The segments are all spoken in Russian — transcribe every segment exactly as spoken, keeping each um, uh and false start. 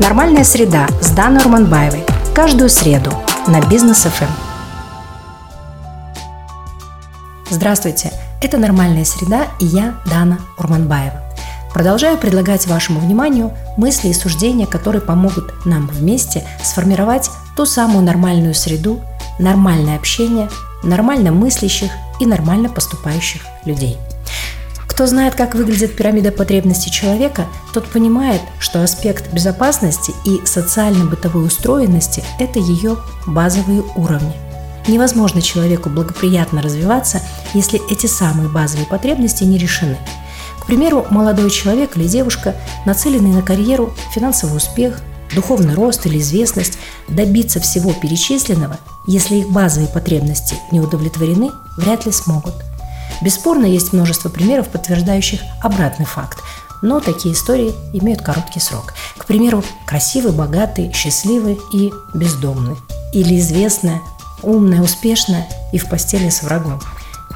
«Нормальная среда» с Даной Урманбаевой. Каждую среду на Бизнес эф эм. Здравствуйте, это «Нормальная среда» и я, Дана Урманбаева. Продолжаю предлагать вашему вниманию мысли и суждения, которые помогут нам вместе сформировать ту самую нормальную среду, нормальное общение, нормально мыслящих и нормально поступающих людей. Кто знает, как выглядит пирамида потребностей человека, тот понимает, что аспект безопасности и социально-бытовой устроенности – это ее базовые уровни. Невозможно человеку благоприятно развиваться, если эти самые базовые потребности не решены. К примеру, молодой человек или девушка, нацеленные на карьеру, финансовый успех, духовный рост или известность, добиться всего перечисленного, если их базовые потребности не удовлетворены, вряд ли смогут. Бесспорно, есть множество примеров, подтверждающих обратный факт, но такие истории имеют короткий срок. К примеру, красивый, богатый, счастливый и бездомный. Или известная, умная, успешная и в постели с врагом.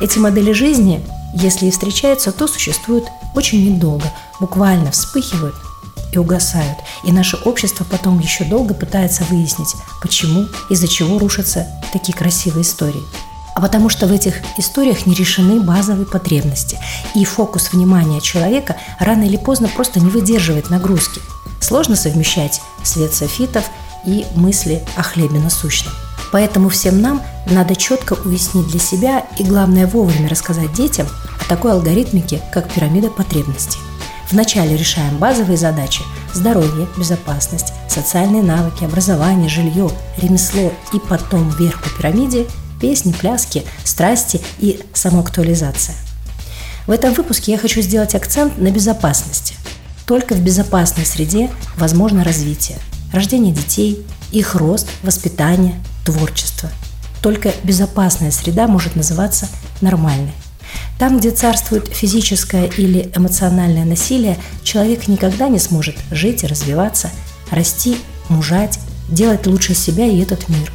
Эти модели жизни, если и встречаются, то существуют очень недолго, буквально вспыхивают и угасают. И наше общество потом еще долго пытается выяснить, почему, из-за чего рушатся такие красивые истории. А потому что в этих историях не решены базовые потребности, и фокус внимания человека рано или поздно просто не выдерживает нагрузки. Сложно совмещать свет софитов и мысли о хлебе насущном. Поэтому всем нам надо четко уяснить для себя и, главное, вовремя рассказать детям о такой алгоритмике, как пирамида потребностей. Вначале решаем базовые задачи – здоровье, безопасность, социальные навыки, образование, жилье, ремесло, и потом вверх по пирамиде – песни, пляски, страсти и самоактуализация. В этом выпуске я хочу сделать акцент на безопасности. Только в безопасной среде возможно развитие, рождение детей, их рост, воспитание, творчество. Только безопасная среда может называться нормальной. Там, где царствует физическое или эмоциональное насилие, человек никогда не сможет жить и развиваться, расти, мужать, делать лучше себя и этот мир.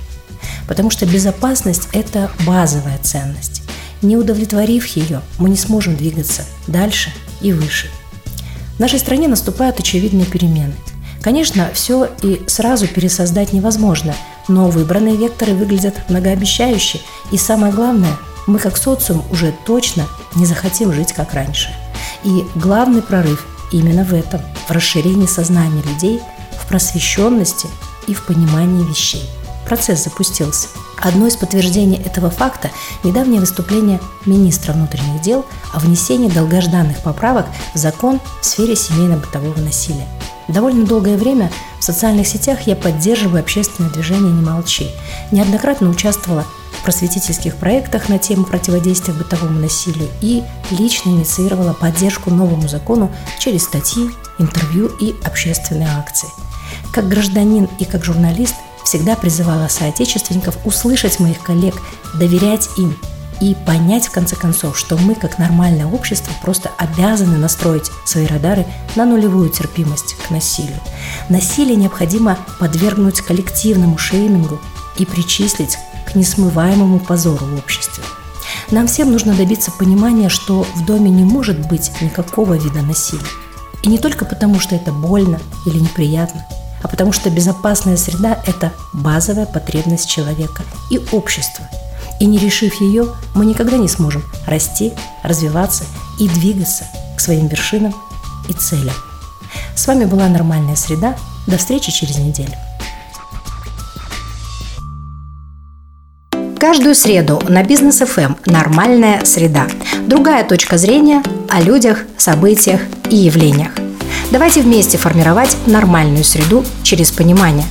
Потому что безопасность – это базовая ценность. Не удовлетворив ее, мы не сможем двигаться дальше и выше. В нашей стране наступают очевидные перемены. Конечно, все и сразу пересоздать невозможно, но выбранные векторы выглядят многообещающе, и самое главное, мы как социум уже точно не захотим жить как раньше. И главный прорыв именно в этом, в расширении сознания людей, в просвещенности и в понимании вещей. Процесс запустился. Одно из подтверждений этого факта – недавнее выступление министра внутренних дел о внесении долгожданных поправок в закон в сфере семейно-бытового насилия. Довольно долгое время в социальных сетях я поддерживаю общественное движение «Не молчи». Неоднократно участвовала в просветительских проектах на тему противодействия бытовому насилию и лично инициировала поддержку новому закону через статьи, интервью и общественные акции. Как гражданин и как журналист всегда призывала соотечественников услышать моих коллег, доверять им и понять, в конце концов, что мы, как нормальное общество, просто обязаны настроить свои радары на нулевую терпимость к насилию. Насилие необходимо подвергнуть коллективному шеймингу и причислить к несмываемому позору в обществе. Нам всем нужно добиться понимания, что в доме не может быть никакого вида насилия. И не только потому, что это больно или неприятно, а потому что безопасная среда – это базовая потребность человека и общества. И не решив ее, мы никогда не сможем расти, развиваться и двигаться к своим вершинам и целям. С вами была «Нормальная среда». До встречи через неделю. Каждую среду на Бизнес эф эм «Нормальная среда». Другая точка зрения о людях, событиях и явлениях. Давайте вместе формировать нормальную среду через понимание.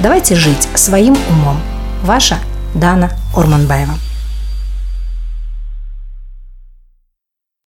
Давайте жить своим умом. Ваша Дана Урманбаева.